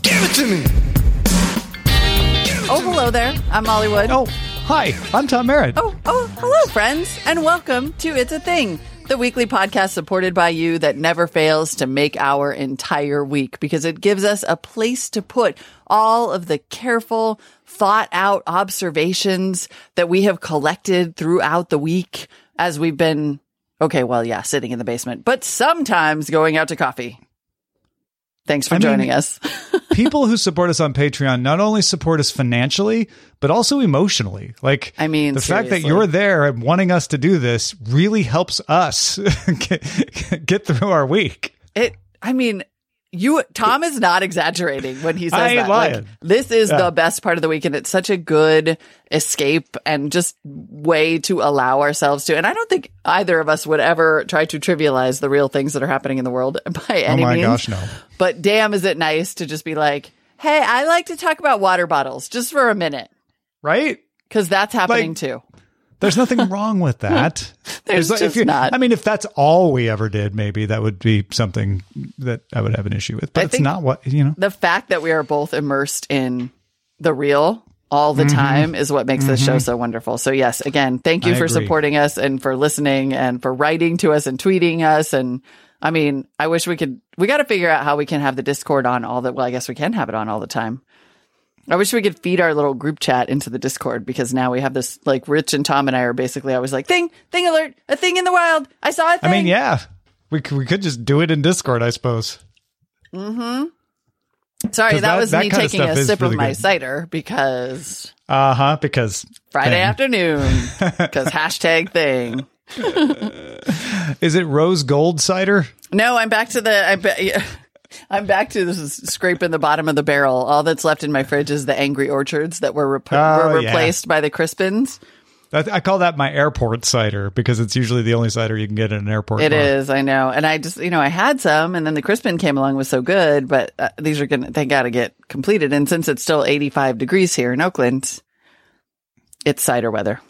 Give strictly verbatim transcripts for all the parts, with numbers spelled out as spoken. Give it to me. Give it to oh, hello me. There. I'm Molly Wood. Oh, hi. I'm Tom Merritt. Oh, oh, hello, friends, and welcome to It's a Thing, the weekly podcast supported by you that never fails to make our entire week because it gives us a place to put all of the careful, thought-out observations that we have collected throughout the week as we've been, okay, well, yeah, sitting in the basement, but sometimes going out to coffee. Thanks for I joining mean, us. People who support us on Patreon not only support us financially, but also emotionally. Like, I mean, the seriously. fact that you're there and wanting us to do this really helps us get, get through our week. It, I mean, you, Tom is not exaggerating when he says I ain't that. Lying. Like, this is yeah. the best part of the week, and it's such a good escape and just way to allow ourselves to. And I don't think either of us would ever try to trivialize the real things that are happening in the world by any means. Oh my means. gosh, no. But damn, is it nice to just be like, hey, I like to talk about water bottles just for a minute. Right? Because that's happening like, too. There's nothing wrong with that. There's, There's just if not. I mean, if that's all we ever did, maybe that would be something that I would have an issue with. But I it's not what, you know. The fact that we are both immersed in the real all the mm-hmm. time is what makes mm-hmm. this show so wonderful. So yes, again, thank you I for agree. supporting us and for listening and for writing to us and tweeting us and I mean, I wish we could, we got to figure out how we can have the Discord on all the, well, I guess we can have it on all the time. I wish we could feed our little group chat into the Discord because now we have this, like, Rich and Tom and I are basically always like, thing, thing alert, a thing in the wild. I saw a thing. I mean, yeah, we could, we could just do it in Discord, I suppose. Mm-hmm. Sorry, that, that was that me taking a sip really of my good. cider because. Uh-huh, because. Friday thing. afternoon, because hashtag thing. Is it rose gold cider? No, I'm back to the. I be, I'm back to this scraping the bottom of the barrel. All that's left in my fridge is the Angry Orchards that were, rep- oh, were replaced yeah. by the Crispins. I, I call that my airport cider because it's usually the only cider you can get at an airport. It bar. is, I know, and I just you know I had some, and then the Crispin came along was so good, but uh, these are gonna they got to get completed, and since it's still eighty-five degrees here in Oakland, it's cider weather.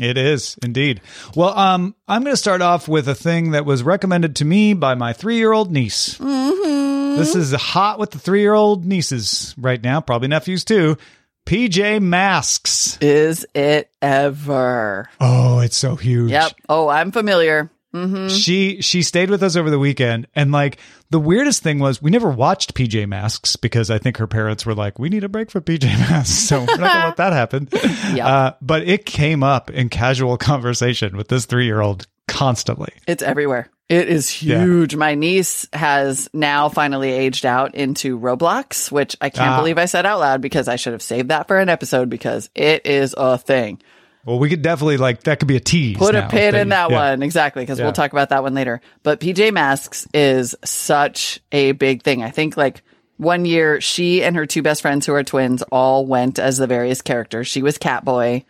It is indeed. Well, um, I'm going to start off with a thing that was recommended to me by my three-year-old niece. Mm-hmm. This is hot with the three-year-old nieces right now, probably nephews too. P J Masks. Is it ever? Oh, it's so huge. Yep. Oh, I'm familiar. Mm-hmm. She she stayed with us over the weekend, and like the weirdest thing was we never watched P J Masks because I think her parents were like, we need a break for P J Masks, so we're not gonna let that happen. Yep. Uh, but it came up in casual conversation with this three-year-old constantly. It's everywhere. It is huge. Yeah. My niece has now finally aged out into Roblox, which I can't ah. believe I said out loud because I should have saved that for an episode because it is a thing. Well, we could definitely, like, that could be a tease. Put now, a pin in that yeah. one. Exactly, because yeah. we'll talk about that one later. But P J Masks is such a big thing. I think, like, one year, she and her two best friends who are twins all went as the various characters. She was Catboy.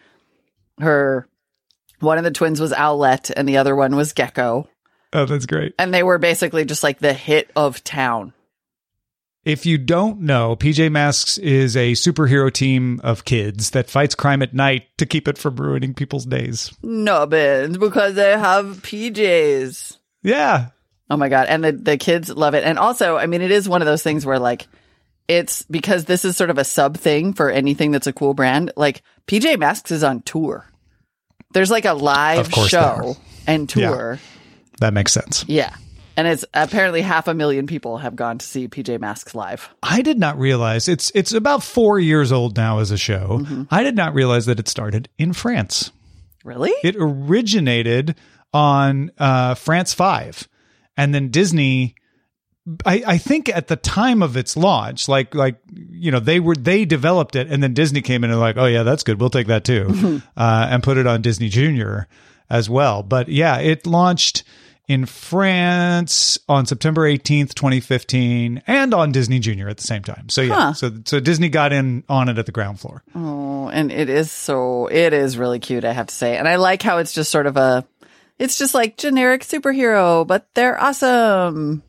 Her, one of the twins was Owlette, and the other one was Gecko. Oh, that's great. And they were basically just, like, the hit of town. If you don't know, P J Masks is a superhero team of kids that fights crime at night to keep it from ruining people's days. No, but because they have P Js. Yeah. Oh, my God. And the, the kids love it. And also, I mean, it is one of those things where, like, it's because this is sort of a sub thing for anything that's a cool brand. Like, P J Masks is on tour. There's, like, a live show and tour. Yeah. That makes sense. Yeah. And it's apparently half a million people have gone to see P J Masks live. I did not realize it's it's about four years old now as a show. Mm-hmm. I did not realize that it started in France. Really? It originated on uh, France five, and then Disney. I, I think at the time of its launch, like like you know they were they developed it, and then Disney came in and like, oh yeah, that's good, we'll take that too, uh, and put it on Disney Junior as well. But yeah, it launched in France on September eighteenth, twenty fifteen, and on Disney Junior at the same time. So yeah, huh. so so Disney got in on it at the ground floor. Oh, and it is so, it is really cute, I have to say. And I like how it's just sort of a, it's just like generic superhero, but they're awesome.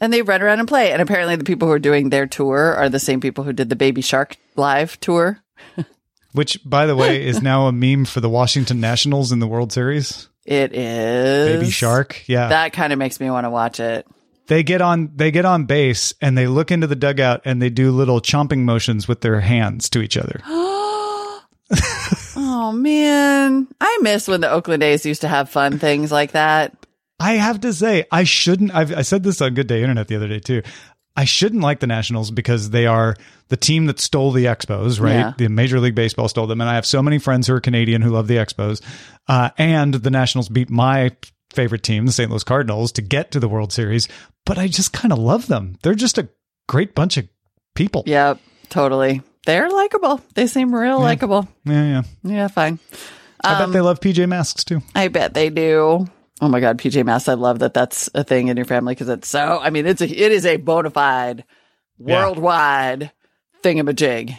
And they run around and play. And apparently the people who are doing their tour are the same people who did the Baby Shark live tour. Which, by the way, is now a meme for the Washington Nationals in the World Series. It is. Baby Shark. Yeah. That kind of makes me want to watch it. They get on they get on base and they look into the dugout and they do little chomping motions with their hands to each other. Oh, man. I miss when the Oakland A's used to have fun things like that. I have to say, I shouldn't. I've, I said this on Good Day Internet the other day, too. I shouldn't like the Nationals because they are the team that stole the Expos, right? Yeah. The Major League Baseball stole them. And I have so many friends who are Canadian who love the Expos. Uh, and the Nationals beat my favorite team, the Saint Louis Cardinals, to get to the World Series. But I just kind of love them. They're just a great bunch of people. Yeah, totally. They're likable. They seem real yeah. likable. Yeah, yeah. Yeah, fine. Um, I bet they love P J Masks, too. I bet they do. Oh my God, P J Masks! I love that. That's a thing in your family because it's so. I mean, it's a it is a bona fide, yeah. worldwide thingamajig.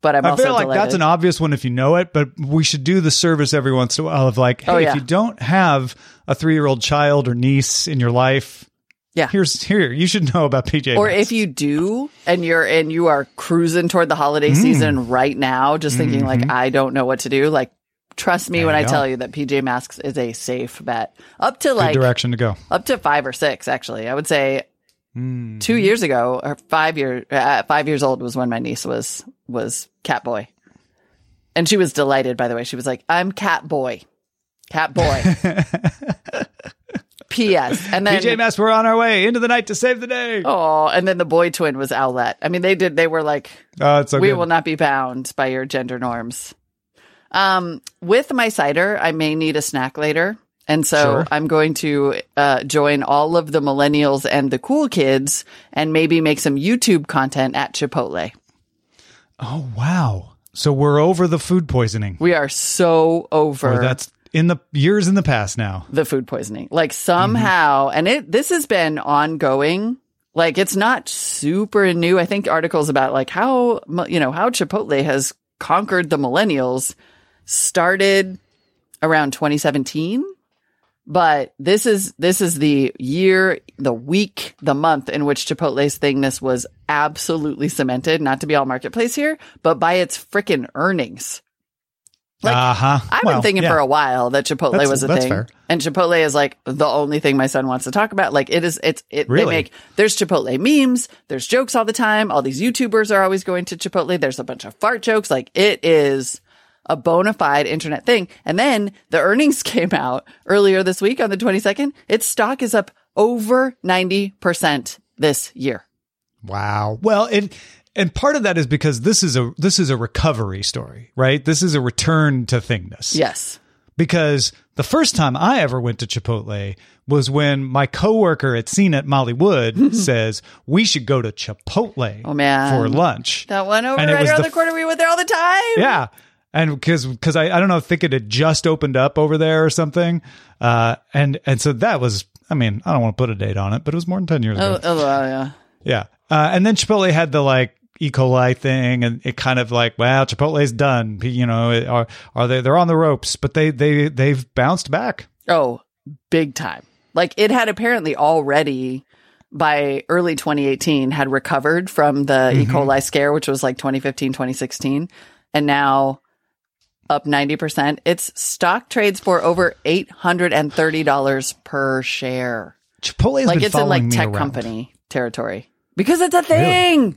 But I'm I also feel like delighted. That's an obvious one if you know it. But we should do the service every once in a while of like, hey, oh, yeah. if you don't have a three year old child or niece in your life, yeah, here's here you should know about P J. Or Masks. If you do, and you're and you are cruising toward the holiday mm. season right now, just mm-hmm. thinking like I don't know what to do, like. Trust me there when I go. Tell you that P J Masks is a safe bet. Up to like good direction to go. Up to five or six, actually. I would say mm. two years ago or five year uh, five years old was when my niece was was cat boy, and she was delighted. By the way, she was like, "I'm cat boy, cat boy." P S And then P J Masks were on our way into the night to save the day. Oh, and then the boy twin was Owlette. I mean, they did. They were like, "Oh, it's so we good. Will not be bound by your gender norms." Um, with my cider, I may need a snack later. And so sure. I'm going to uh, join all of the millennials and the cool kids and maybe make some YouTube content at Chipotle. Oh, wow. So we're over the food poisoning. We are so over. Or that's in the years in the past now. The food poisoning. Like somehow, mm-hmm. and it this has been ongoing. Like it's not super new. I think articles about like how, you know, how Chipotle has conquered the millennials started around twenty seventeen, but this is this is the year, the week, the month in which Chipotle's thingness was absolutely cemented, not to be all marketplace here, but by its frickin' earnings. Like, uh-huh. I've been well, thinking yeah. for a while that Chipotle that's, was a thing. Fair. And Chipotle is like the only thing my son wants to talk about. Like it is, it's, it, really? They make, there's Chipotle memes. There's jokes all the time. All these YouTubers are always going to Chipotle. There's a bunch of fart jokes. Like it is a bona fide internet thing. And then the earnings came out earlier this week on the twenty-second. Its stock is up over ninety percent this year. Wow. Well, it, And part of that is because this is a this is a recovery story, right? This is a return to thingness. Yes. Because the first time I ever went to Chipotle was when my coworker at C N E T, Molly Wood, says, we should go to Chipotle oh, man. For lunch. That one over and right around the, the corner, we went there all the time. Yeah. And because because I, I don't know, I think it had just opened up over there or something. Uh, and, and so that was, I mean, I don't want to put a date on it, but it was more than ten years oh, ago. Oh, wow, yeah. Yeah. Uh, and then Chipotle had the like, E. coli thing, and it kind of like, wow, Chipotle's done. You know, are are they? They're on the ropes, but they they they've bounced back. Oh, big time! Like it had apparently already by early twenty eighteen had recovered from the mm-hmm. E. coli scare, which was like twenty fifteen, twenty sixteen, and now up ninety percent. Its stock trades for over eight hundred thirty dollars per share. Chipotle has like been it's in like tech around. Company territory because it's a thing. Really?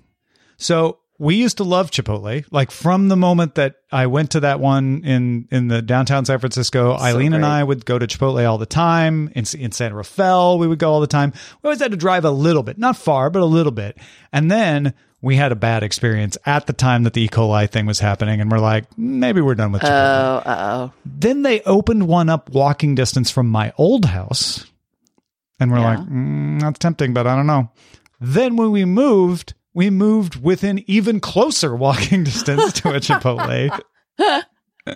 So we used to love Chipotle, like from the moment that I went to that one in, in the downtown San Francisco, so Eileen great. And I would go to Chipotle all the time. In, in San Rafael, we would go all the time. We always had to drive a little bit, not far, but a little bit. And then we had a bad experience at the time that the E. coli thing was happening. And we're like, maybe we're done with Chipotle. Oh, uh-oh. Then they opened one up walking distance from my old house. And we're yeah. like, mm, that's tempting, but I don't know. Then when we moved... We moved within even closer walking distance to a Chipotle.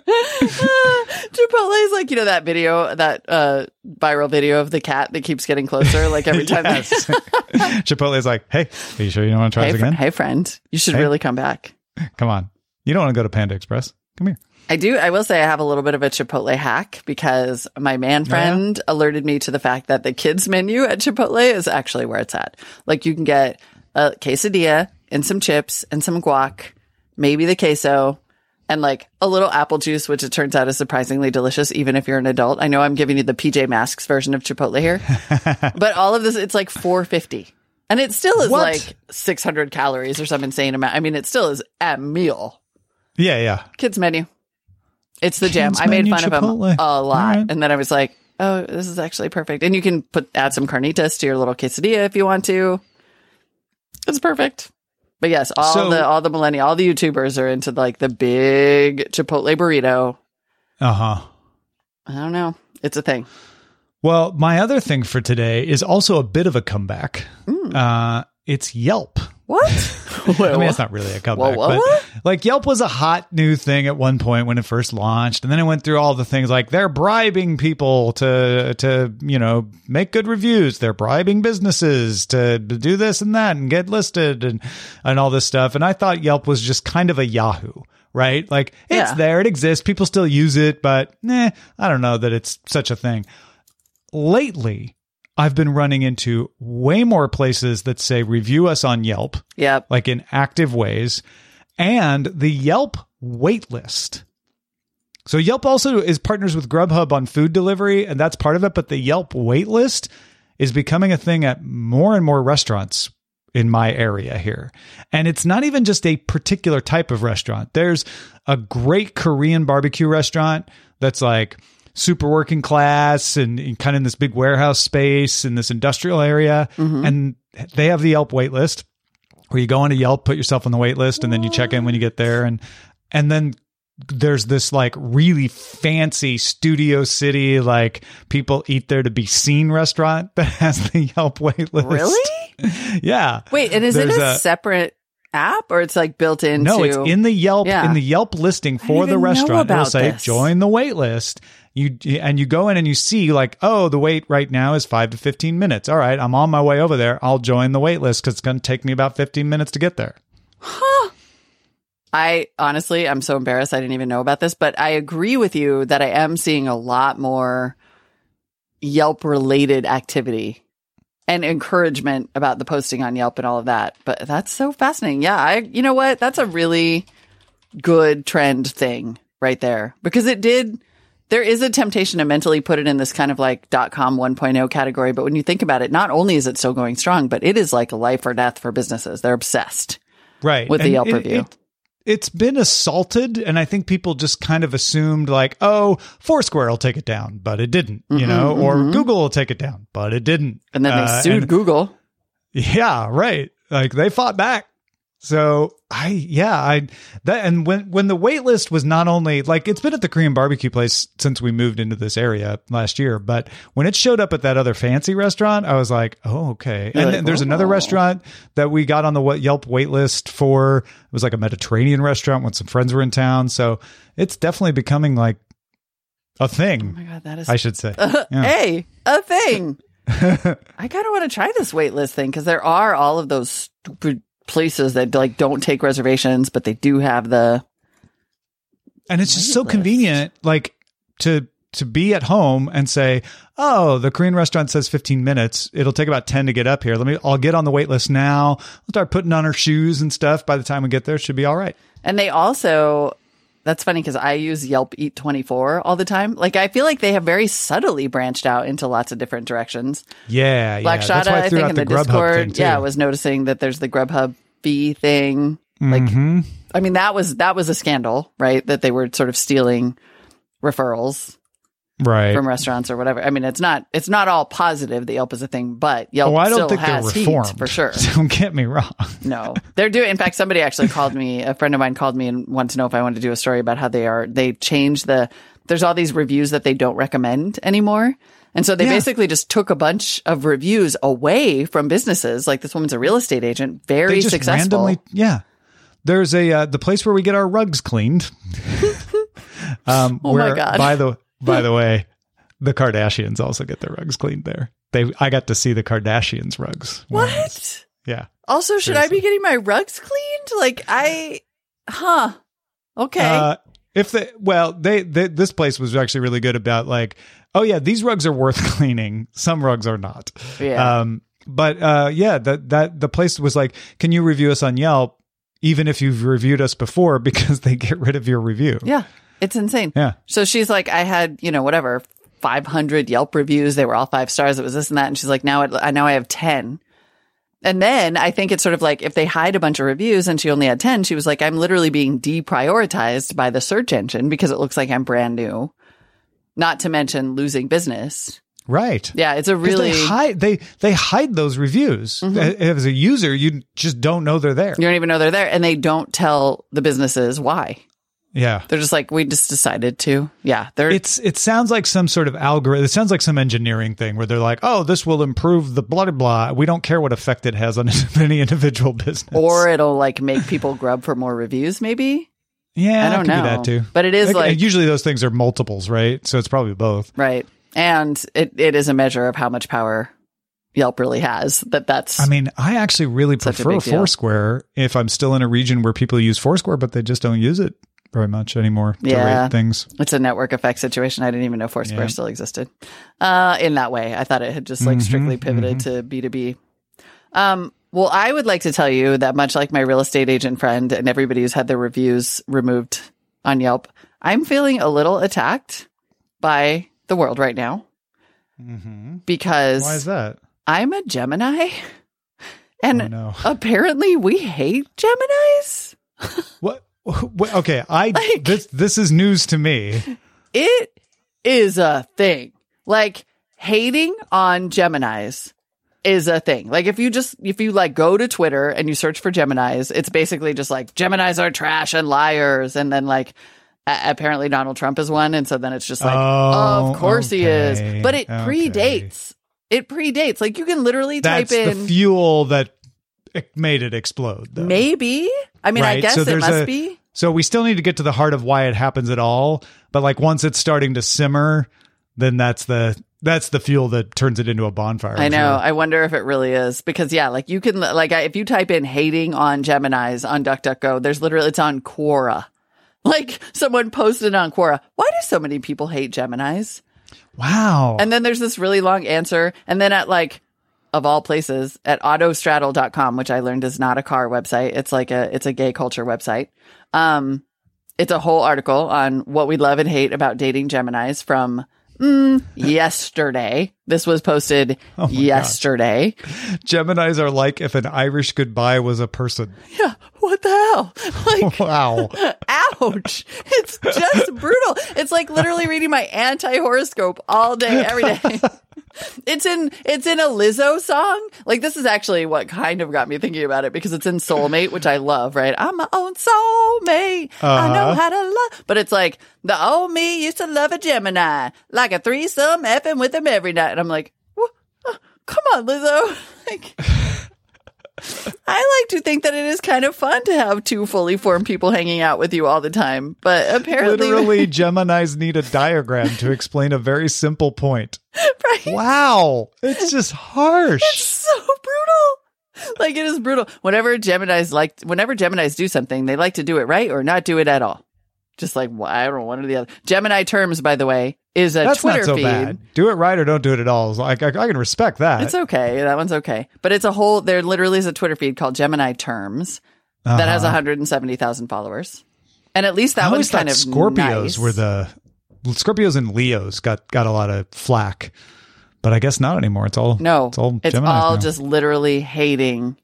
Chipotle's like, you know, that video, that uh, viral video of the cat that keeps getting closer, like every time. Yes. They- Chipotle's like, hey, are you sure you don't want to try hey, this again? Fr- hey, friend, you should hey. really come back. Come on. You don't want to go to Panda Express. Come here. I do. I will say I have a little bit of a Chipotle hack because my man friend oh, yeah. alerted me to the fact that the kids menu at Chipotle is actually where it's at. Like you can get a quesadilla and some chips and some guac, maybe the queso, and like a little apple juice, which it turns out is surprisingly delicious, even if you're an adult. I know I'm giving you the P J Masks version of Chipotle here, but all of this, it's like four fifty. And it still is what? like six hundred calories or some insane amount. I mean, it still is a meal. Yeah, yeah. Kids menu. It's the jam. I made fun Chipotle. of him a lot. Right. And then I was like, oh, this is actually perfect. And you can put add some carnitas to your little quesadilla if you want to. It's perfect. But yes, all so, the all the millennials, all the YouTubers are into like the big Chipotle burrito. Uh-huh. I don't know. It's a thing. Well, my other thing for today is also a bit of a comeback. Mm. Uh, it's Yelp. What? I mean, it's not really a comeback, whoa, whoa, whoa? but like Yelp was a hot new thing at one point when it first launched. And then I went through all the things like they're bribing people to, to, you know, make good reviews. They're bribing businesses to do this and that and get listed and, and all this stuff. And I thought Yelp was just kind of a Yahoo, right? Like it's yeah. there, it exists. People still use it, but eh, I don't know that it's such a thing. Lately, I've been running into way more places that say review us on Yelp, yep. like in active ways, and the Yelp waitlist. So Yelp also is partners with Grubhub on food delivery, and that's part of it. But the Yelp waitlist is becoming a thing at more and more restaurants in my area here. And it's not even just a particular type of restaurant. There's a great Korean barbecue restaurant that's like super working class and, and kind of in this big warehouse space in this industrial area. Mm-hmm. And they have the Yelp wait list where you go onto Yelp, put yourself on the wait list, and then you check in when you get there. And, and then there's this like really fancy Studio City, like people eat there to be seen restaurant that has the Yelp wait list. Really? Yeah. Wait, and is there's it a, a separate app or it's like built into? No, it's in the Yelp, yeah. in the Yelp listing for the restaurant. It'll say this. Join the wait list. You and you go in and you see like, oh, the wait right now is five to fifteen minutes. All right, I'm on my way over there. I'll join the wait list because it's going to take me about fifteen minutes to get there. Huh. I honestly, I'm so embarrassed. I didn't even know about this, but I agree with you that I am seeing a lot more Yelp related activity and encouragement about the posting on Yelp and all of that. But that's so fascinating. Yeah, I, you know what? That's a really good trend thing right there because it did. There is a temptation to mentally put it in this kind of like dot-com one point oh category. But when you think about it, not only is it still going strong, but it is like a life or death for businesses. They're obsessed right. with and the Yelp it, review. It, it's been assaulted. And I think people just kind of assumed like, oh, Foursquare will take it down, but it didn't, you mm-hmm, know, or mm-hmm. Google will take it down, but it didn't. And then they uh, sued and, Google. Yeah, right. Like they fought back. So I, yeah, I, that, and when, when the wait list was not only like, it's been at the Korean barbecue place since we moved into this area last year, but when it showed up at that other fancy restaurant, I was like, oh, okay. You're and like, then there's oh. another restaurant that we got on the Yelp wait list for, it was like a Mediterranean restaurant when some friends were in town. So it's definitely becoming like a thing. Oh my God, that is, I should say. Uh, yeah. Hey, a thing. I kind of want to try this wait list thing because there are all of those stupid places that like don't take reservations, but they do have the, and it's just so list. Convenient, like to to be at home and say, oh, the Korean restaurant says fifteen minutes. It'll take about ten to get up here. Let me, I'll get on the wait list now. I'll start putting on our shoes and stuff. By the time we get there, it should be all right. And they also, that's funny because I use Yelp Eat twenty-four all the time. Like I feel like they have very subtly branched out into lots of different directions. Yeah, Black yeah. Shada, I, I think in the, the Discord, yeah, was noticing that there's the Grubhub fee thing. Like, mm-hmm. I mean, that was that was a scandal, right? That they were sort of stealing referrals, right, from restaurants or whatever. I mean, it's not it's not all positive that Yelp is a thing, but Yelp oh, I don't still think has they're reformed, heat for sure. Don't get me wrong. No, they're doing. In fact, somebody actually called me. A friend of mine called me and wanted to know if I wanted to do a story about how they are. They changed the. There's all these reviews that they don't recommend anymore, and so they yeah. basically just took a bunch of reviews away from businesses. Like this woman's a real estate agent, very they just successful. Randomly, yeah, there's a uh, the place where we get our rugs cleaned. Um, oh where, my God. By the, by the way, the Kardashians also get their rugs cleaned there. They, I got to see the Kardashians' rugs. What? Once. Yeah. Also, should seriously. I be getting my rugs cleaned? Like I, huh? Okay. Uh, if they, well, they, they, this place was actually really good about like, oh yeah, these rugs are worth cleaning. Some rugs are not. Yeah. Um, but uh, yeah, that that the place was like, can you review us on Yelp, even if you've reviewed us before, because they get rid of your review. Yeah, it's insane. Yeah. So she's like, I had, you know, whatever, five hundred Yelp reviews. They were all five stars. It was this and that. And she's like, now I now I have ten. And then I think it's sort of like if they hide a bunch of reviews and she only had ten, she was like, I'm literally being deprioritized by the search engine because it looks like I'm brand new, not to mention losing business. Right. Yeah, it's a really... They hide, they, they hide those reviews. Mm-hmm. As a user, you just don't know they're there. You don't even know they're there. And they don't tell the businesses why. Yeah. They're just like, we just decided to. Yeah. They're... It's, it sounds like some sort of algorithm. It sounds like some engineering thing where they're like, oh, this will improve the blah, blah, blah. We don't care what effect it has on any individual business. Or it'll like make people grub for more reviews maybe. Yeah. I don't know. Do that too. But it is like, like... Usually those things are multiples, right? So it's probably both. Right. And it, it is a measure of how much power Yelp really has. That that's. I mean, I actually really prefer Foursquare if I'm still in a region where people use Foursquare, but they just don't use it very much anymore to yeah. rate things. It's a network effect situation. I didn't even know Foursquare yeah. still existed uh, in that way. I thought it had just like mm-hmm, strictly pivoted mm-hmm. to B two B. Um, well, I would like to tell you that much like my real estate agent friend and everybody who's had their reviews removed on Yelp, I'm feeling a little attacked by the world right now mm-hmm. because why is that? I'm a Gemini and oh, no. apparently we hate Geminis. What? Okay, I like, this this is news to me. It is a thing. Like hating on Geminis is a thing. Like if you just if you like go to Twitter and you search for Geminis, it's basically just like Geminis are trash and liars, and then like uh, apparently Donald Trump is one, and so then it's just like oh, of course okay. he is. But it okay. predates. It predates. Like you can literally That's type in the fuel that It made it explode, though. Maybe. I mean, right? I guess so it must a, be. So we still need to get to the heart of why it happens at all. But like once it's starting to simmer, then that's the that's the fuel that turns it into a bonfire. I know. Sure. I wonder if it really is. Because, yeah, like you can like I, if you type in hating on Geminis on DuckDuckGo, there's literally it's on Quora. Like someone posted on Quora. Why do so many people hate Geminis? Wow. And then there's this really long answer. And then at like. Of all places, at autostraddle dot com, which I learned is not a car website. It's like a, it's a gay culture website. Um, it's a whole article on what we love and hate about dating Geminis from mm, yesterday. This was posted oh yesterday. Gosh. Geminis are like if an Irish goodbye was a person. Yeah. What the hell? Like, wow. Ouch. It's just brutal. It's like literally reading my anti-horoscope all day, every day. It's in it's in a Lizzo song. Like this is actually what kind of got me thinking about it because it's in Soulmate, which I love, right? I'm my own soulmate. Uh-huh. I know how to love. But it's like the old me used to love a Gemini, like a threesome effing with him every night. And I'm like, oh, come on, Lizzo. Like I like to think that it is kind of fun to have two fully formed people hanging out with you all the time, but apparently... Literally, Geminis need a diagram to explain a very simple point. Right? Wow. It's just harsh. It's so brutal. Like, it is brutal. Whenever Geminis like, whenever Geminis do something, they like to do it right or not do it at all. Just like, well, I don't know, one or the other. Gemini Terms, by the way, is a That's Twitter not so feed. Bad. Do it right or don't do it at all. I, I, I can respect that. It's okay. That one's okay. But it's a whole, there literally is a Twitter feed called Gemini Terms uh-huh. that has one hundred seventy thousand followers. And at least that I one's kind of Scorpios nice. Were the, Scorpios and Leos got, got a lot of flack, but I guess not anymore. It's all, no, it's all, it's all just literally hating,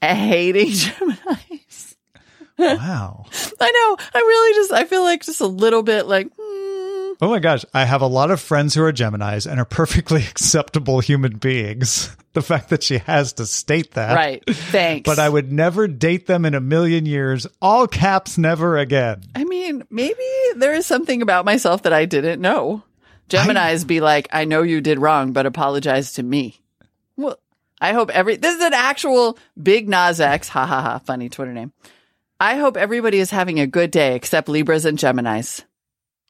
hating Geminis. Wow. I know. I really just, I feel like just a little bit like, mm. Oh my gosh. I have a lot of friends who are Geminis and are perfectly acceptable human beings. The fact that she has to state that. Right. Thanks. But I would never date them in a million years. All caps, never again. I mean, maybe there is something about myself that I didn't know. Geminis I... be like, I know you did wrong, but apologize to me. Well, I hope every, this is an actual big Nas X. Ha ha ha. Funny Twitter name. I hope everybody is having a good day except Libras and Geminis.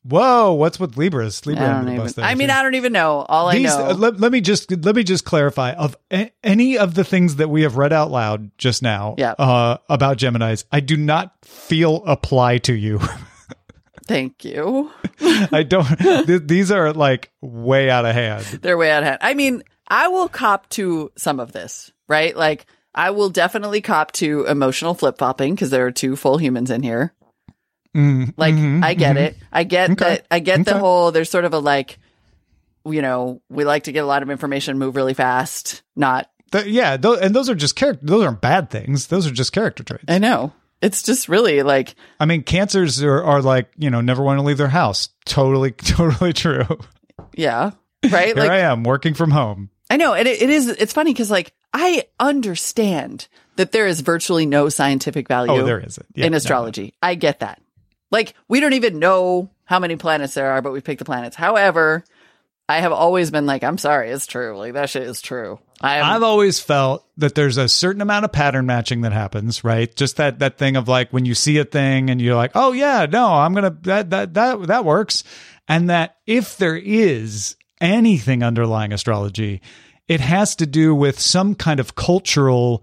Whoa, what's with Libras? Libra I, the even, I mean, I don't even know. All These, I know. Uh, let, let me just let me just clarify. Of a- any of the things that we have read out loud just now yeah. uh, about Geminis, I do not feel apply to you. Thank you. I don't. Th- these are like way out of hand. They're way out of hand. I mean, I will cop to some of this, right? Like, I will definitely cop to emotional flip-flopping because there are two full humans in here. Mm, like mm-hmm, I get mm-hmm. it. I get okay. that. I get okay. the whole. There's sort of a like, you know, we like to get a lot of information, move really fast. Not the, yeah, th- and those are just character. Those aren't bad things. Those are just character traits. I know. It's just really like. I mean, cancers are, are like you know never want to leave their house. Totally, totally true. Yeah. Right. Here like, I am working from home. I know, and it, it is. It's funny because like I understand that there is virtually no scientific value. Oh, there isn't yeah, in astrology. No, no. I get that. Like, we don't even know how many planets there are, but we pick the planets. However, I have always been like, I'm sorry, it's true. Like, that shit is true. I'm- I've always felt that there's a certain amount of pattern matching that happens, right? Just that that thing of like, when you see a thing and you're like, oh, yeah, no, I'm going to, that, that, that, that works. And that if there is anything underlying astrology, it has to do with some kind of cultural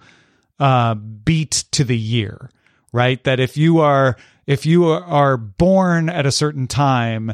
uh, beat to the year, right? That if you are... If you are born at a certain time,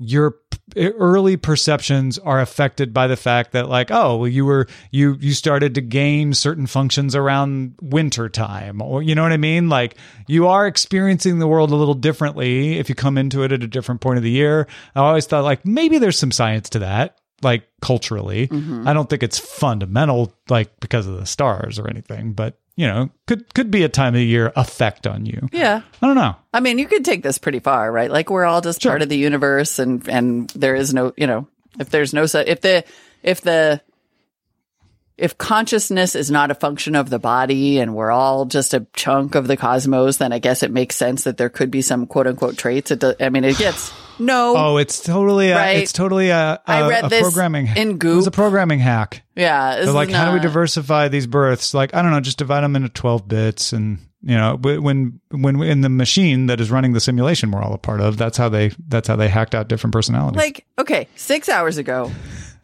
your early perceptions are affected by the fact that, like, oh, well, you were you you started to gain certain functions around winter time, or you know what I mean? Like, you are experiencing the world a little differently if you come into it at a different point of the year. I always thought, like, maybe there's some science to that, like culturally. Mm-hmm. I don't think it's fundamental, like because of the stars or anything, but. You know, could could be a time of year effect on you. Yeah. I don't know. I mean, you could take this pretty far, right? Like, we're all just sure. part of the universe and, and there is no, you know, if there's no, if the, if the, if consciousness is not a function of the body and we're all just a chunk of the cosmos, then I guess it makes sense that there could be some quote unquote traits. It does, I mean, it gets no. Oh, it's totally, a, right? it's totally a, a, I read a this programming in Goop. It was a programming hack. Yeah. They're like, not... how do we diversify these births? Like, I don't know, just divide them into twelve bits. And, you know, when, when in the machine that is running the simulation, we're all a part of, that's how they, that's how they hacked out different personalities. Like, okay, six hours ago.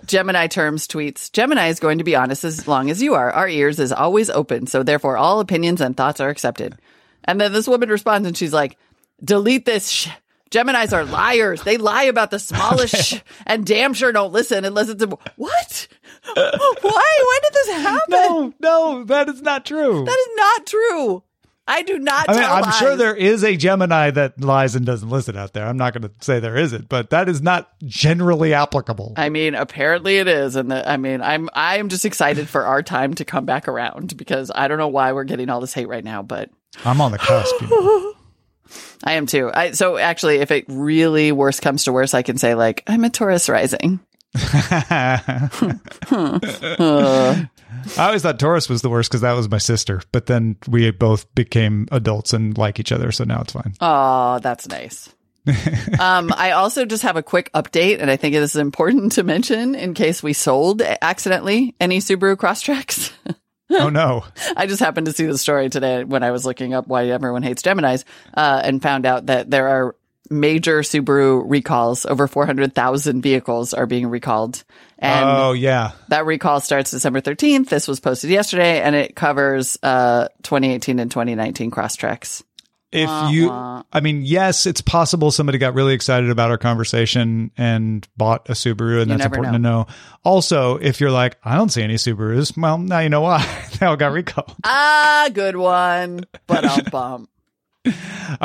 Gemini Terms tweets, Gemini is going to be honest as long as you are. Our ears is always open, so therefore all opinions and thoughts are accepted. And then this woman responds and she's like, delete this shh. Geminis are liars. They lie about the smallest shh and damn sure don't listen unless it's a... What? Why? When did this happen? No, no, that is not true. That is not true. I do not I mean, tell I'm lies. Sure there is a Gemini that lies and doesn't listen out there. I'm not going to say there isn't, but that is not generally applicable. I mean, apparently it is. And the, I mean, I'm I'm just excited for our time to come back around because I don't know why we're getting all this hate right now, but... I'm on the cusp. You know. I am too. I, so actually, if it really worse comes to worse, I can say like, I'm a Taurus rising. uh. I always thought Taurus was the worst because that was my sister, but then we both became adults and like each other, so now it's fine. Oh, that's nice. um, I also just have a quick update, and I think this is important to mention in case we sold accidentally any Subaru Crosstracks. Oh, no. I just happened to see the story today when I was looking up why everyone hates Geminis uh, and found out that there are major Subaru recalls. Over four hundred thousand vehicles are being recalled. And oh, yeah. That recall starts December thirteenth. This was posted yesterday, and it covers uh, twenty eighteen and twenty nineteen Crosstracks. If uh-huh. you, I mean, yes, it's possible somebody got really excited about our conversation and bought a Subaru, and you that's important know. to know. Also, if you're like, I don't see any Subarus, well, now you know why. They all got recalled. Ah, good one. But I'll bump. All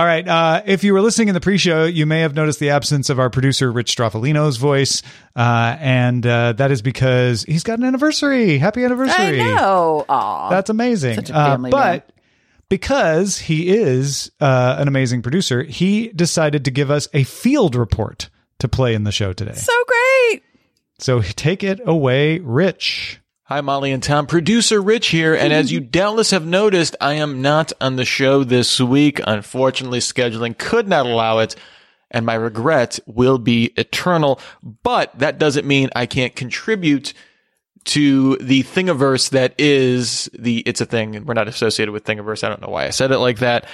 right. Uh, if you were listening in the pre-show, you may have noticed the absence of our producer, Rich Stroffolino's voice. Uh, and uh, that is because he's got an anniversary. Happy anniversary. I know. Aww. That's amazing. Such a family uh, but man. Because he is uh, an amazing producer, he decided to give us a field report to play in the show today. So great. So take it away, Rich. Hi, Molly and Tom. Producer Rich here, and as you doubtless have noticed, I am not on the show this week. Unfortunately, scheduling could not allow it, and my regret will be eternal. But that doesn't mean I can't contribute to the Thingiverse that is the It's a Thing. We're not associated with Thingiverse. I don't know why I said it like that.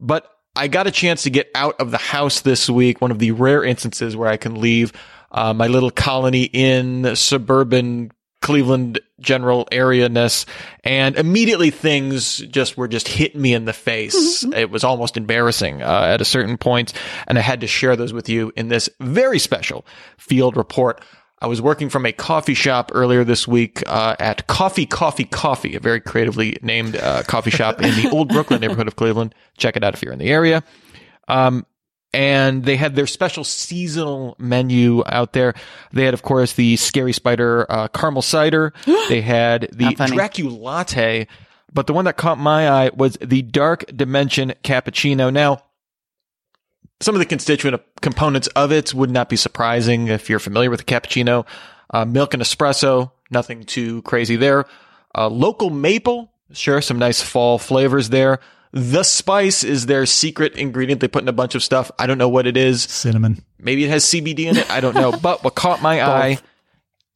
But I got a chance to get out of the house this week, one of the rare instances where I can leave uh, my little colony in suburban Cleveland general area-ness, and immediately things just were just hitting me in the face. Mm-hmm. It was almost embarrassing uh, at a certain point, and I had to share those with you in this very special field report. I was working from a coffee shop earlier this week uh, at Coffee, Coffee, Coffee, a very creatively named uh, coffee shop in the Old Brooklyn neighborhood of Cleveland. Check it out if you're in the area. Um, and they had their special seasonal menu out there. They had, of course, the Scary Spider uh, caramel cider. They had the Dracula latte. But the one that caught my eye was the Dark Dimension cappuccino. Now, some of the constituent components of it would not be surprising if you're familiar with the cappuccino. Uh, milk and espresso, nothing too crazy there. Uh, local maple, sure, some nice fall flavors there. The spice is their secret ingredient. They put in a bunch of stuff. I don't know what it is. Cinnamon. Maybe it has C B D in it. I don't know. But what caught my eye,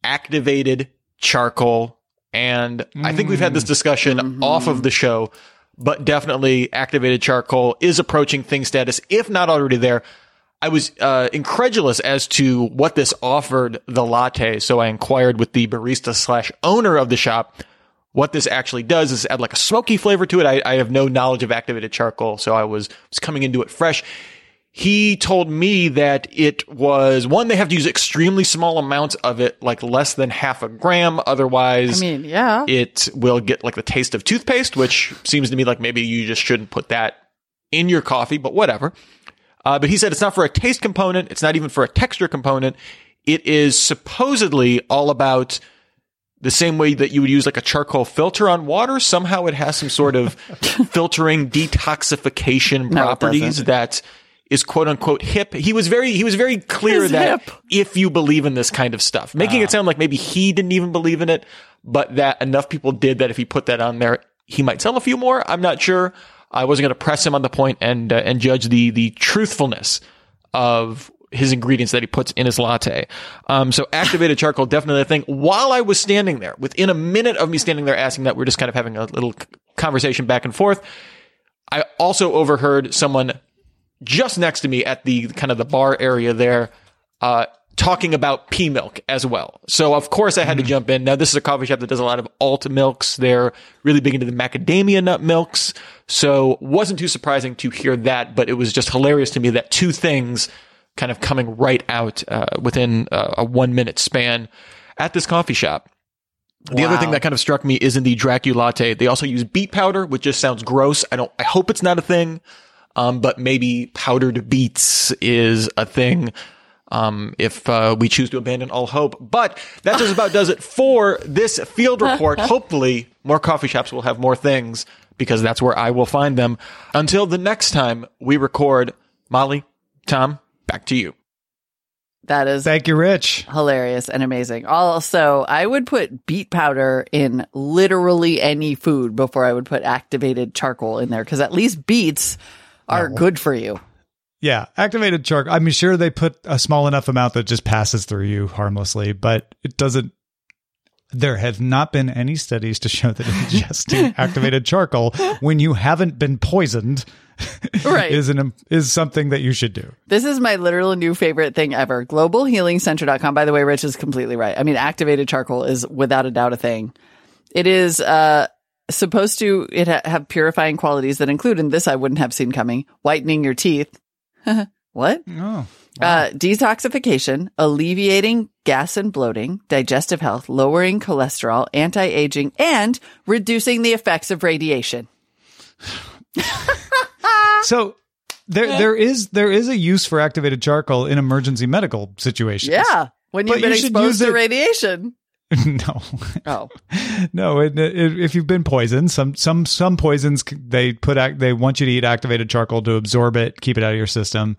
activated charcoal. And mm. I think we've had this discussion mm-hmm. off of the show. But definitely activated charcoal is approaching thing status, if not already there. I was uh, incredulous as to what this offered the latte. So I inquired with the barista slash owner of the shop what this actually does. Is add like a smoky flavor to it. I, I have no knowledge of activated charcoal, so I was, was coming into it fresh. He told me that it was, one, they have to use extremely small amounts of it, like less than half a gram. Otherwise, I mean, yeah. it will get like the taste of toothpaste, which seems to me like maybe you just shouldn't put that in your coffee, but whatever. Uh, but he said it's not for a taste component. It's not even for a texture component. It is supposedly all about the same way that you would use like a charcoal filter on water. Somehow it has some sort of filtering, detoxification properties no, that... is quote unquote hip. He was very, he was very clear He's that hip. If you believe in this kind of stuff, making wow. it sound like maybe he didn't even believe in it, but that enough people did that if he put that on there, he might sell a few more. I'm not sure. I wasn't going to press him on the point and, uh, and judge the, the truthfulness of his ingredients that he puts in his latte. Um, so activated charcoal, definitely a thing. While I was standing there, within a minute of me standing there asking that, we're just kind of having a little conversation back and forth. I also overheard someone just next to me at the kind of the bar area there, uh, talking about pea milk as well. So, of course, I had mm. to jump in. Now, this is a coffee shop that does a lot of alt milks. They're really big into the macadamia nut milks. So, wasn't too surprising to hear that, but it was just hilarious to me that two things kind of coming right out uh, within uh, a one-minute span at this coffee shop. The wow. other thing that kind of struck me is in the Dracula latte, they also use beet powder, which just sounds gross. I don't. I hope it's not a thing. Um, but maybe powdered beets is a thing um, if uh, we choose to abandon all hope. But that just about does it for this field report. Hopefully, more coffee shops will have more things because that's where I will find them. Until the next time we record, Molly, Tom, back to you. That is Thank you, Rich. Hilarious and amazing. Also, I would put beet powder in literally any food before I would put activated charcoal in there because at least beets are no. good for you. Yeah, activated charcoal. I'm sure they put a small enough amount that just passes through you harmlessly, but it doesn't. There have not been any studies to show that ingesting activated charcoal when you haven't been poisoned right. is an is something that you should do. This is my literal new favorite thing ever. global healing center dot com. By the way, Rich is completely right. I mean, activated charcoal is without a doubt a thing. It is uh supposed to it ha- have purifying qualities that include, in this I wouldn't have seen coming, whitening your teeth. What? Oh, wow. uh, detoxification, alleviating gas and bloating, digestive health, lowering cholesterol, anti-aging, and reducing the effects of radiation. So there, there is there is a use for activated charcoal in emergency medical situations. Yeah, when you've but been you exposed to it- radiation. No, oh, no. It, it, if you've been poisoned, some some some poisons they put act, they want you to eat activated charcoal to absorb it, keep it out of your system.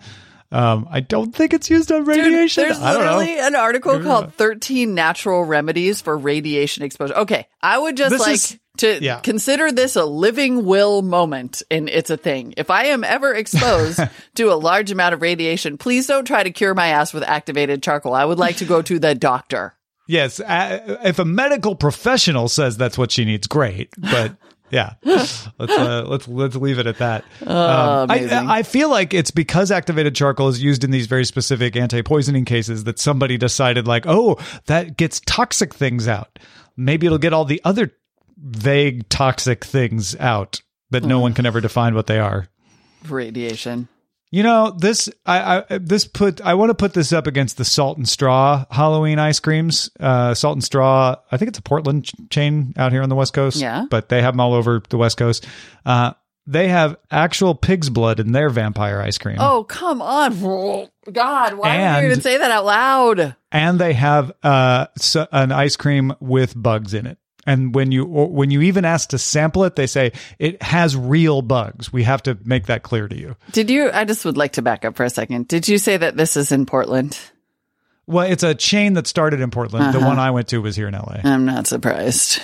Um, I don't think it's used on radiation. Dude, there's I don't literally know. an article called thirteen Natural Remedies for Radiation Exposure. Okay, I would just this like is, to yeah. consider this a living will moment, and it's a thing. If I am ever exposed to a large amount of radiation, please don't try to cure my ass with activated charcoal. I would like to go to the doctor. Yes, if a medical professional says that's what she needs, great. But Yeah, let's uh, let's let's leave it at that. Uh, um, I, I feel like it's because activated charcoal is used in these very specific anti-poisoning cases that somebody decided like, oh, that gets toxic things out. Maybe it'll get all the other vague toxic things out that no uh, one can ever define what they are. Radiation. You know, this I, I this put I want to put this up against the Salt and Straw Halloween ice creams. Uh, Salt and Straw, I think it's a Portland ch- chain out here on the West Coast. Yeah. But they have them all over the West Coast. Uh, they have actual pig's blood in their vampire ice cream. Oh, come on. God, why would you even say that out loud? And they have uh, so, an ice cream with bugs in it. And when you or when you even ask to sample it, they say it has real bugs. We have to make that clear to you. Did you? I just would like to back up for a second. Did you say that this is in Portland? Well, it's a chain that started in Portland. Uh-huh. The one I went to was here in L A. I'm not surprised.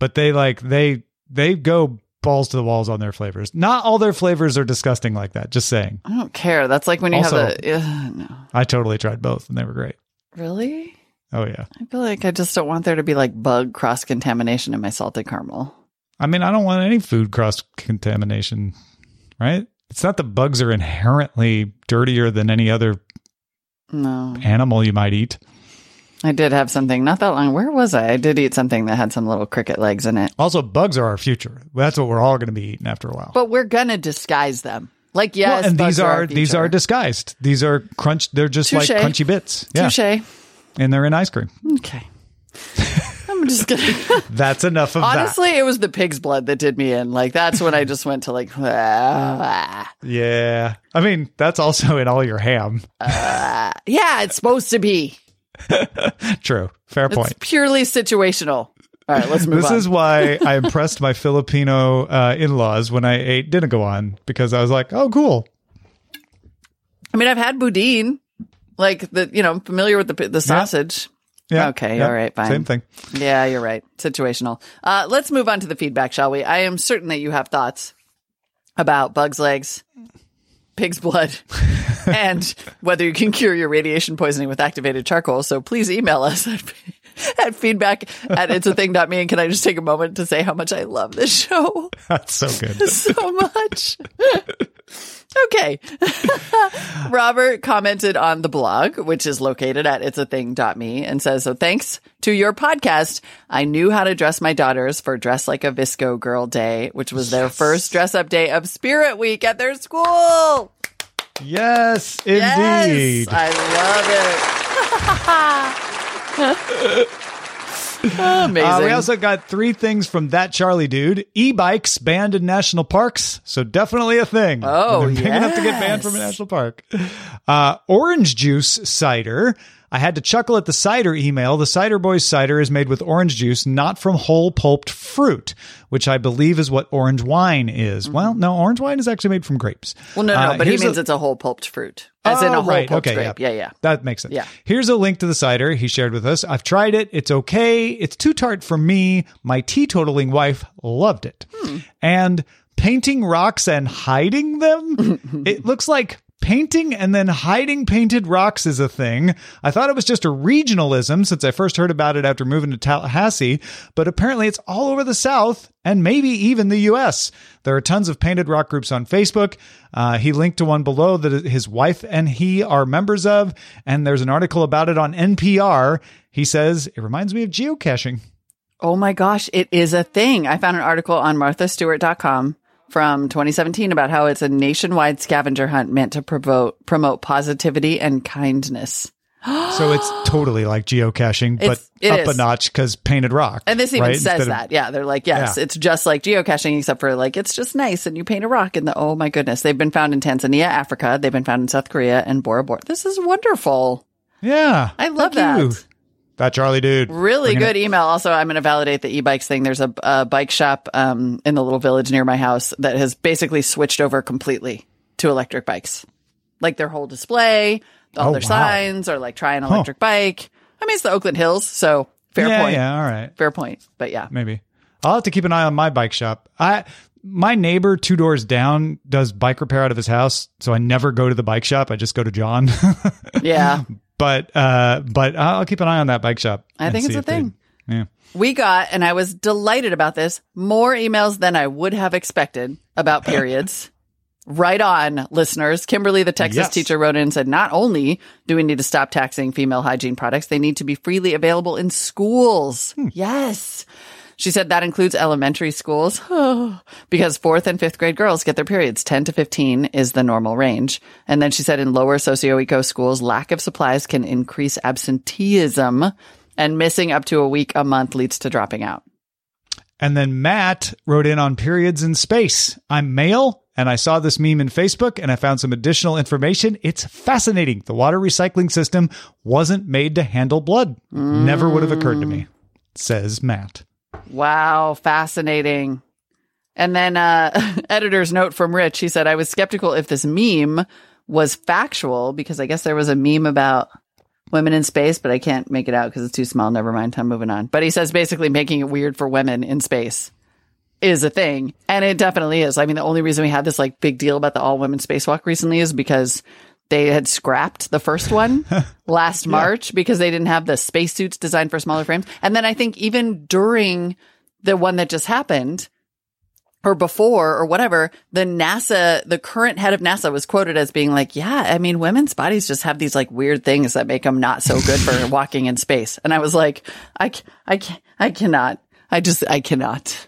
But they like they they go balls to the walls on their flavors. Not all their flavors are disgusting like that. Just saying. I don't care. That's like when you also, have a. Uh, no. I totally tried both, and they were great. Really? Oh, yeah. I feel like I just don't want there to be like bug cross-contamination in my salted caramel. I mean, I don't want any food cross-contamination, right? It's not that bugs are inherently dirtier than any other no. animal you might eat. I did have something not that long. Where was I? I did eat something that had some little cricket legs in it. Also, bugs are our future. That's what we're all going to be eating after a while. But we're going to disguise them. Like, yes, well, and bugs these are, are these are disguised. These are crunch. They're just Touché. like crunchy bits. Yeah. Touché. And they're in ice cream. Okay. I'm just going to... That's enough of Honestly, that. Honestly, it was the pig's blood that did me in. Like, that's when I just went to like... Uh, yeah. I mean, that's also in all your ham. uh, yeah, it's supposed to be. True. Fair it's point. It's purely situational. All right, let's move this on. This is why I impressed my Filipino uh, in-laws when I ate dinuguan, because I was like, oh, cool. I mean, I've had boudin. Like, the you know, I'm familiar with the the sausage. Yeah. yeah okay. Yeah, all right. Fine. Same thing. Yeah, you're right. Situational. Uh, let's move on to the feedback, shall we? I am certain that you have thoughts about bugs' legs, pig's blood, and whether you can cure your radiation poisoning with activated charcoal. So please email us at, at feedback at itsathing.me. And can I just take a moment to say how much I love this show? That's so good. So much. Okay. Robert commented on the blog, which is located at itsathing.me, and says, so thanks to your podcast, I knew how to dress my daughters for Dress Like a Visco Girl Day, which was their yes. first dress-up day of Spirit Week at their school. Yes, indeed. Yes, I love it. Amazing. Uh, we also got three things from that Charlie dude. E-bikes banned in national parks, so definitely a thing. Oh, yeah. Big enough to get banned from a national park. Uh, orange juice cider. I had to chuckle at the cider email. The Cider Boys cider is made with orange juice, not from whole pulped fruit, which I believe is what orange wine is. Mm-hmm. Well, no, orange wine is actually made from grapes. Well, no, no, uh, but he means a- it's a whole pulped fruit. As oh, in a whole right. okay, grape. Yeah. yeah, yeah. That makes sense. Yeah. Here's a link to the cider he shared with us. I've tried it. It's okay. It's too tart for me. My teetotaling wife loved it. Hmm. And painting rocks and hiding them? It looks like painting and then hiding painted rocks is a thing. I thought it was just a regionalism since I first heard about it after moving to Tallahassee, but apparently it's all over the South. And maybe even the U S. There are tons of painted rock groups on Facebook. Uh, he linked to one below that his wife and he are members of, and there's an article about it on N P R. He says, it reminds me of geocaching. Oh my gosh, it is a thing. I found an article on martha stewart dot com from twenty seventeen about how it's a nationwide scavenger hunt meant to promote, promote positivity and kindness. So it's totally like geocaching, but up is. a notch because painted rock. And this even right? says Instead that. Of, yeah. They're like, yes, yeah. it's just like geocaching, except for like, it's just nice. And you paint a rock and the, oh my goodness. They've been found in Tanzania, Africa. They've been found in South Korea and Bora Bora. This is wonderful. Yeah. I love that. You. That Charlie dude. Really good it. email. Also, I'm going to validate the e-bikes thing. There's a, a bike shop um, in the little village near my house that has basically switched over completely to electric bikes. Like their whole display. All oh, their wow. signs or like try an electric huh. bike. I mean, it's the Oakland Hills, so fair yeah, point. Yeah, all right. Fair point, but yeah. Maybe. I'll have to keep an eye on my bike shop. I My neighbor two doors down does bike repair out of his house, so I never go to the bike shop. I just go to John. yeah. But uh, but I'll keep an eye on that bike shop. I think it's a thing. Yeah. We got, and I was delighted about this, more emails than I would have expected about periods. Right on, listeners. Kimberly, the Texas yes. teacher, wrote in and said, not only do we need to stop taxing female hygiene products, they need to be freely available in schools. Hmm. Yes. She said that includes elementary schools because fourth and fifth grade girls get their periods. ten to fifteen is the normal range. And then she said in lower socioeco schools, lack of supplies can increase absenteeism and missing up to a week a month leads to dropping out. And then Matt wrote in on periods in space. I'm male and I saw this meme in Facebook and I found some additional information. It's fascinating. The water recycling system wasn't made to handle blood. Mm. Never would have occurred to me, says Matt. Wow, fascinating. And then uh, editor's note from Rich. He said, I was skeptical if this meme was factual because I guess there was a meme about women in space, but I can't make it out because it's too small. Never mind. I'm moving on. But he says basically making it weird for women in space is a thing. And it definitely is. I mean, the only reason we had this like big deal about the all women spacewalk recently is because they had scrapped the first one last yeah. March because they didn't have the spacesuits designed for smaller frames. And then I think even during the one that just happened or before or whatever, the NASA, the current head of NASA was quoted as being like, yeah, I mean, women's bodies just have these like weird things that make them not so good for walking in space. And I was like, I, I, I cannot. I just, I cannot.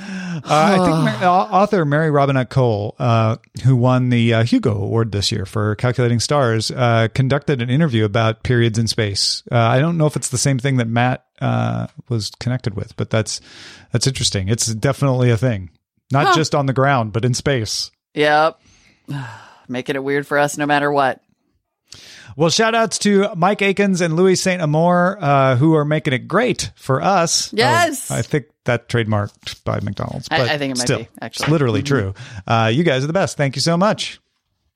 Uh, I think ma- author Mary Robinette Cole, uh, who won the uh, Hugo Award this year for Calculating Stars, uh, conducted an interview about periods in space. Uh, I don't know if it's the same thing that Matt uh, was connected with, but that's that's interesting. It's definitely a thing, not huh. just on the ground, but in space. Yep. Making it weird for us no matter what. Well, shout outs to Mike Akins and Louis Saint Amour, uh, who are making it great for us. Yes. Oh, I think that trademarked by McDonald's. But I, I think it might still, be, actually. It's literally mm-hmm. true. Uh, you guys are the best. Thank you so much.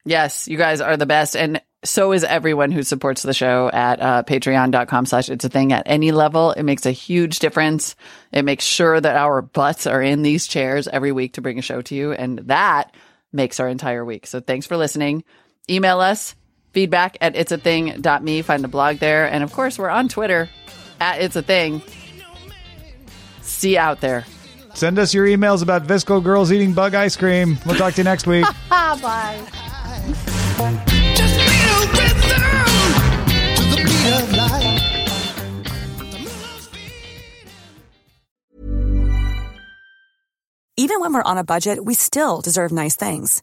Yes, you guys are the best. And so is everyone who supports the show at uh, patreon.com slash it's a thing at any level. It makes a huge difference. It makes sure that our butts are in these chairs every week to bring a show to you. And that makes our entire week. So thanks for listening. Email us. Feedback at itsathing.me. Find the blog there. And of course, we're on Twitter at It's a Thing. See you out there. Send us your emails about Visco girls eating bug ice cream. We'll talk to you next week. Bye. Just beat a rhythm to the beat of life. Even when we're on a budget, we still deserve nice things.